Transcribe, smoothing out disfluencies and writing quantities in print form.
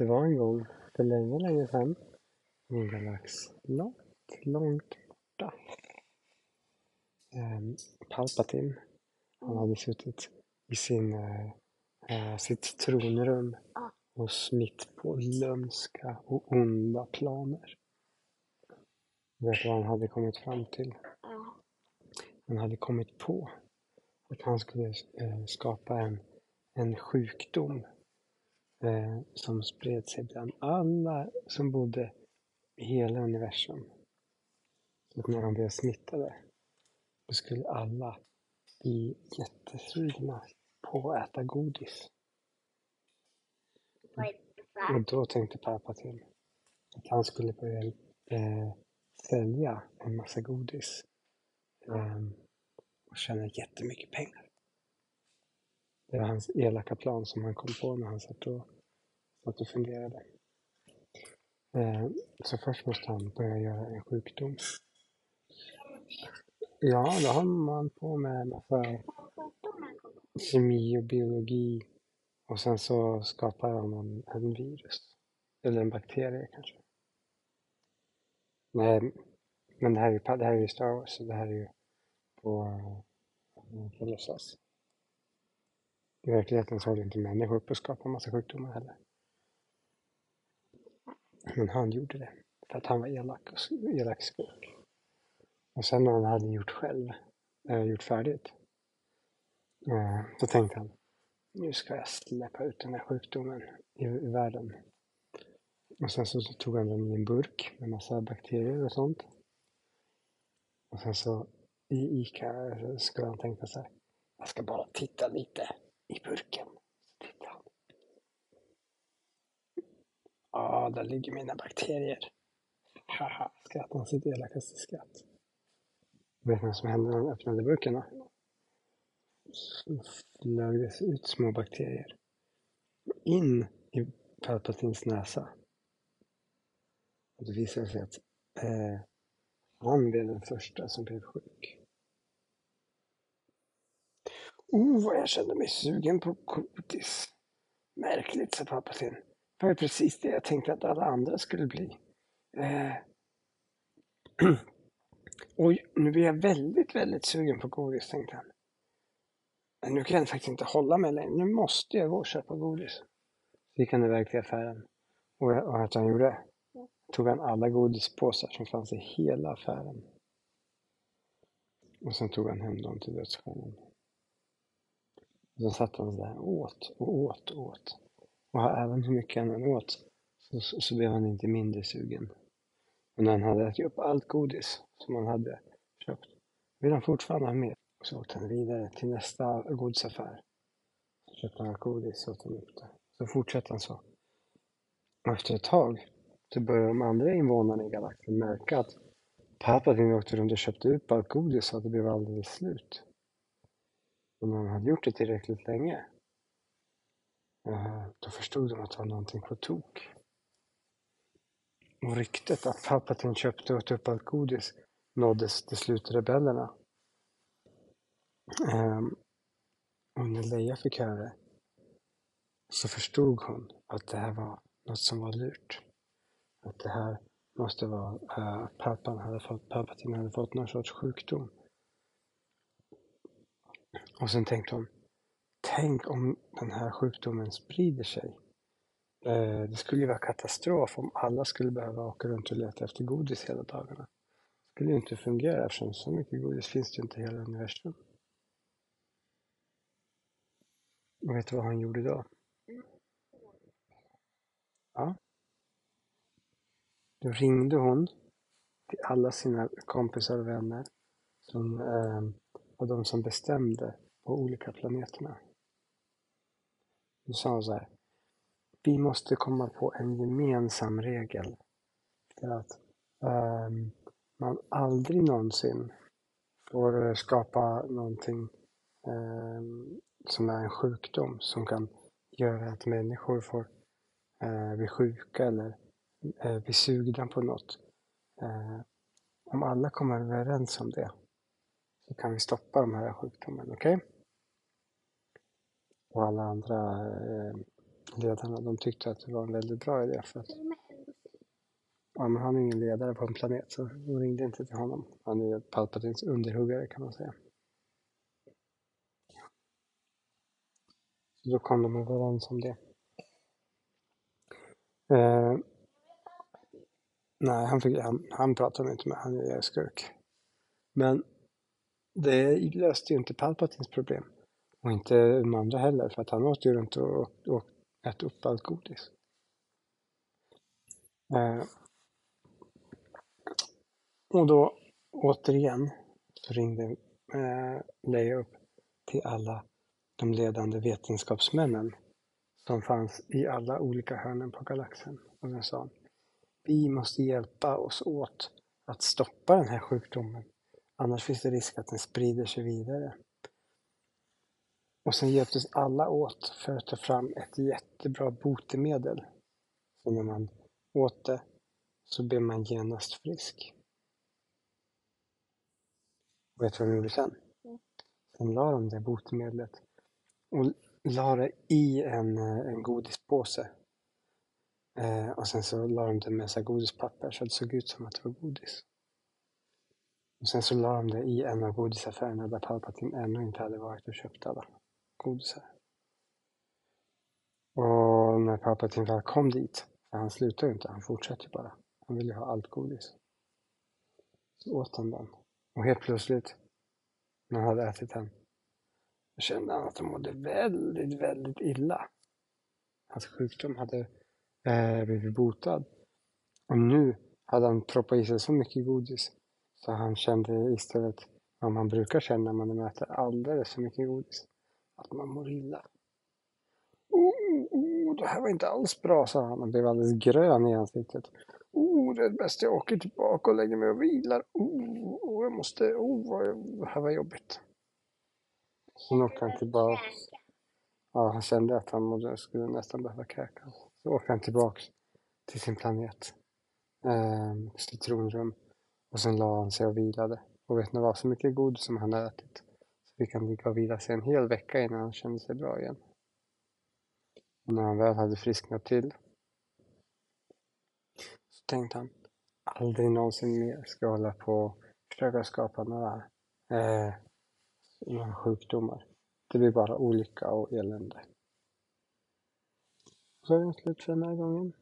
Det var en gång för länge sedan i en galax långt borta. Palpatine, han hade suttit i sitt tronrum och smitt på lömska och onda planer. Vet du vad han hade kommit fram till? Han hade kommit på att han skulle skapa en sjukdom som spred sig bland alla som bodde i hela universum. Och när de blev smittade så skulle alla bli jättesugna på att äta godis. Och då tänkte Palpatine att han skulle börja sälja en massa godis och tjäna jättemycket pengar. Det var hans elaka plan som han kom på när han satt och funderade. Så först måste han börja göra en sjukdom. Ja, då har man på med en affär, kemi och biologi. Och sen så skapar de en virus. Eller en bakterie kanske. Nej, men det här är ju Star Wars. Så det här är ju på låtsas. I verkligheten så har det inte människor på att skapa en massa sjukdomar heller. Men han gjorde det. För att han var elak och elakskog. Och sen när han hade gjort färdigt. Då tänkte han. Nu ska jag släppa ut den här sjukdomen i världen. Och sen så tog han den i en burk med massa bakterier och sånt. Och sen så i Ica skulle han tänka så här. Jag ska bara titta lite i burken. Så tittade han. Ja, där ligger mina bakterier. Haha, skrattade han sitt elakaste skratt. Vet ni vad som hände när han öppnade burken då? Så flög det ut små bakterier in i Palpatins näsa. Och det visade sig att han blev den första som blev sjuk. Vad jag kände mig sugen på godis. Märkligt, sa Palpatine. Det var precis det jag tänkte att alla andra skulle bli. Oj, nu blir jag väldigt, väldigt sugen på godis, tänkte han. Men nu kan jag faktiskt inte hålla mig längre. Nu måste jag gå och köpa godis. Så gick han iväg till affären. Och att han gjorde? Tog han alla godispåsar som fanns i hela affären. Och sen tog han hem dem till dödsstjärnan. Och sen satt han där åt. Och även hur mycket han åt så blev han inte mindre sugen. Och när han hade ätit upp allt godis som han hade köpt ville han fortfarande ha mer. Och så åt han vidare till nästa godisaffär. Så köpte han godis och åt han upp det. Så fortsatte han så. Och efter ett tag så började de andra invånarna i galaxen märka att Palpatine åkte runt och köpte upp allt godis så att det blev alldeles slut. Och när han hade gjort det tillräckligt länge då förstod de att det var någonting på tok. Och ryktet att Palpatine köpte och åt upp allt godis nåddes till slut rebellerna. Och när Leia fick höra det så förstod hon att det här var något som var lurt. Att det här måste vara att Palpatine hade fått någon sorts sjukdom. Och sen tänkte hon, tänk om den här sjukdomen sprider sig. Det skulle ju vara katastrof om alla skulle behöva åka runt och leta efter godis hela dagarna. Det skulle ju inte fungera eftersom så mycket godis finns det inte i hela universum. Och vet du vad han gjorde då? Ja. Då ringde hon till alla sina kompisar och vänner och de som bestämde på olika planeterna. Då sa hon så här. Vi måste komma på en gemensam regel. För att man aldrig någonsin får skapa någonting som är en sjukdom som kan göra att människor får bli sjuka eller bli sugna på något. Om alla kommer överens om det så kan vi stoppa de här sjukdomarna, okej? Och alla andra Det är att de tyckte att det var en väldigt bra idé. För att, ja, men han är ingen ledare på en planet, så de ringde inte till honom. Han är ju Palpatins underhuggare, kan man säga. Så då kom de överens om det. Nej, han pratade inte med, han är skurk. Men det löste ju inte Palpatins problem. Och inte de andra heller, för att han åt ju runt och äta upp allt godis. Och då återigen så ringde Leia upp till alla de ledande vetenskapsmännen som fanns i alla olika hörnen på galaxen. Och den sa, vi måste hjälpa oss åt att stoppa den här sjukdomen. Annars finns det risk att den sprider sig vidare. Och sen hjälptes alla åt för att ta fram ett jättebra botemedel. Så när man åt det så blev man genast frisk. Och vet du vad de gjorde sen? Sen la de det botemedlet och la det i en godispåse. Och sen så la de det med så godispapper så det såg ut som att det var godis. Och sen så la de det i en av godisaffärerna där Palpatine ännu inte hade varit och köpt alla godisar. Och när Palpatine väl kom dit, han slutar ju inte, han fortsätter bara. Han vill ju ha allt godis. Så åt han den. Och helt plötsligt, när han hade ätit den, så kände han att han mådde väldigt, väldigt illa. Hans sjukdom hade blivit botad. Och nu hade han proppat i sig så mycket godis. Så han kände istället, vad man brukar känna när man äter alldeles så mycket godis, att man mår illa. Det här var inte alls bra, sa han. Han blev alldeles grön i ansiktet. Det är bäst jag åker tillbaka och lägger mig och vilar. Jag måste, det här var jobbigt. Så åkte han tillbaka. Ja, han kände att han skulle nästan behöva kräka. Så åkte han tillbaka till sin planet. Sitt tronrum. Och sen la han sig och vilade. Och vet ni vad, så mycket godis som han ätit. Så fick han ligga och vila sig en hel vecka innan han kände sig bra igen. Och när han väl hade frisknat till, så tänkte han, aldrig någonsin mer ska jag hålla på och försöka skapa några sjukdomar. Det blir bara olycka och elände. Så är det slut för den här gången.